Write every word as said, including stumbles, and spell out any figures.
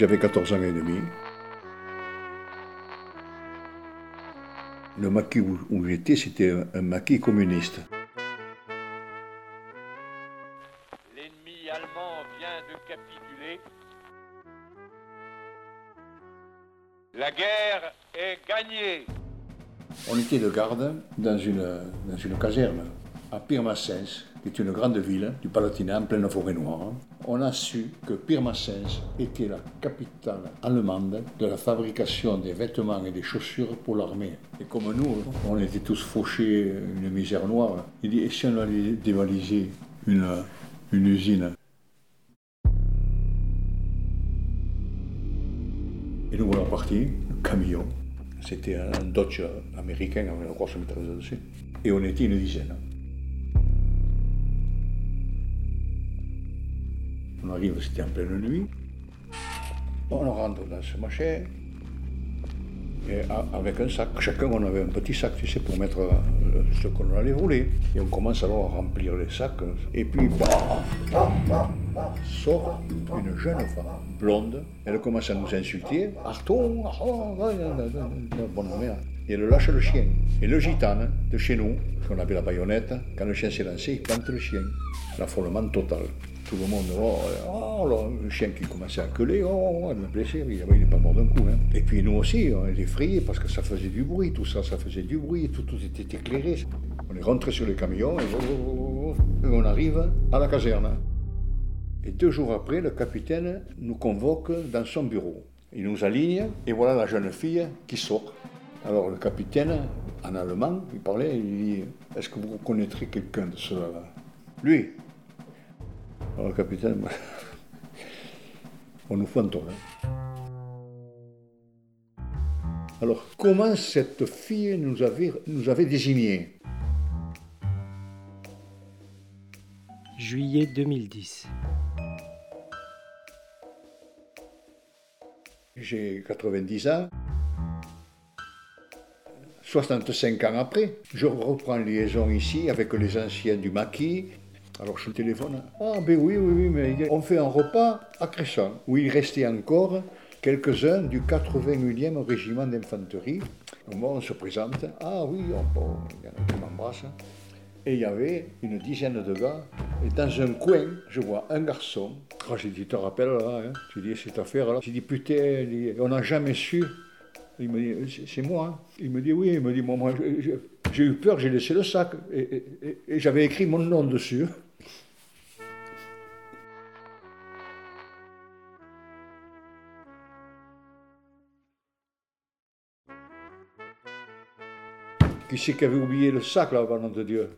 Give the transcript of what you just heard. J'avais quatorze ans et demi. Le maquis où, où j'étais, c'était un, un maquis communiste. L'ennemi allemand vient de capituler. La guerre est gagnée. On était de garde dans une, dans une caserne à Pirmasens, qui est une grande ville du Palatinat en pleine forêt noire. On a su que Pirmasens était la capitale allemande de la fabrication des vêtements et des chaussures pour l'armée. Et comme nous, on était tous fauchés, une misère noire. Il dit, et si on allait dévaliser une, une usine? Et nous voilà partis, le camion. C'était un Dodge américain avec une grosse mitrailleuse dessus. Et on était une dizaine. On arrive, c'était en pleine nuit. On rentre dans ce machin. Et avec un sac, chacun on avait un petit sac, tu sais, pour mettre ce qu'on allait voler. Et on commence alors à remplir les sacs. Et puis, bam, sort une jeune femme blonde. Elle commence à nous insulter. Arton, bonne mère. Et elle lâche le chien. Et le gitane de chez nous, qu'on appelle la baïonnette, quand le chien s'est lancé, il plante le chien. L'affolement total. Tout le monde, oh, oh alors, le chien qui commençait à gueuler, oh, elle m'a blessé, il n'est pas mort d'un coup. Hein. Et puis nous aussi, on est effrayés parce que ça faisait du bruit, tout ça, ça faisait du bruit, tout, tout était éclairé. On est rentré sur le camion et, oh, oh, oh, et on arrive à la caserne. Et deux jours après, le capitaine nous convoque dans son bureau. Il nous aligne et voilà la jeune fille qui sort. Alors le capitaine, en allemand, il parlait, il dit, est-ce que vous connaîtrez quelqu'un de cela? Lui. Alors, capitaine, on nous fout un tour. Hein. Alors, comment cette fille nous avait, nous avait désignés? Juillet deux mille dix. J'ai quatre-vingt-dix ans. soixante-cinq ans après, je reprends liaison ici avec les anciens du maquis. Alors je téléphone, ah ben oui, oui, oui, mais on fait un repas à Cresson, où il restait encore quelques-uns du quatre-vingt-unième régiment d'infanterie. Donc moi on se présente, ah oui, il y en a qui m'embrassent. Et il y avait une dizaine de gars, et dans un coin, je vois un garçon. Quand j'ai dit, tu te rappelles là, hein? J'ai dit, cette affaire là. J'ai dit, putain, on n'a jamais su. Il me dit, c'est moi. Il me dit, oui, il me dit, moi, moi je, j'ai eu peur, j'ai laissé le sac, et, et, et, et j'avais écrit mon nom dessus. Qui c'est qui avait oublié le sac, là, au nom de Dieu?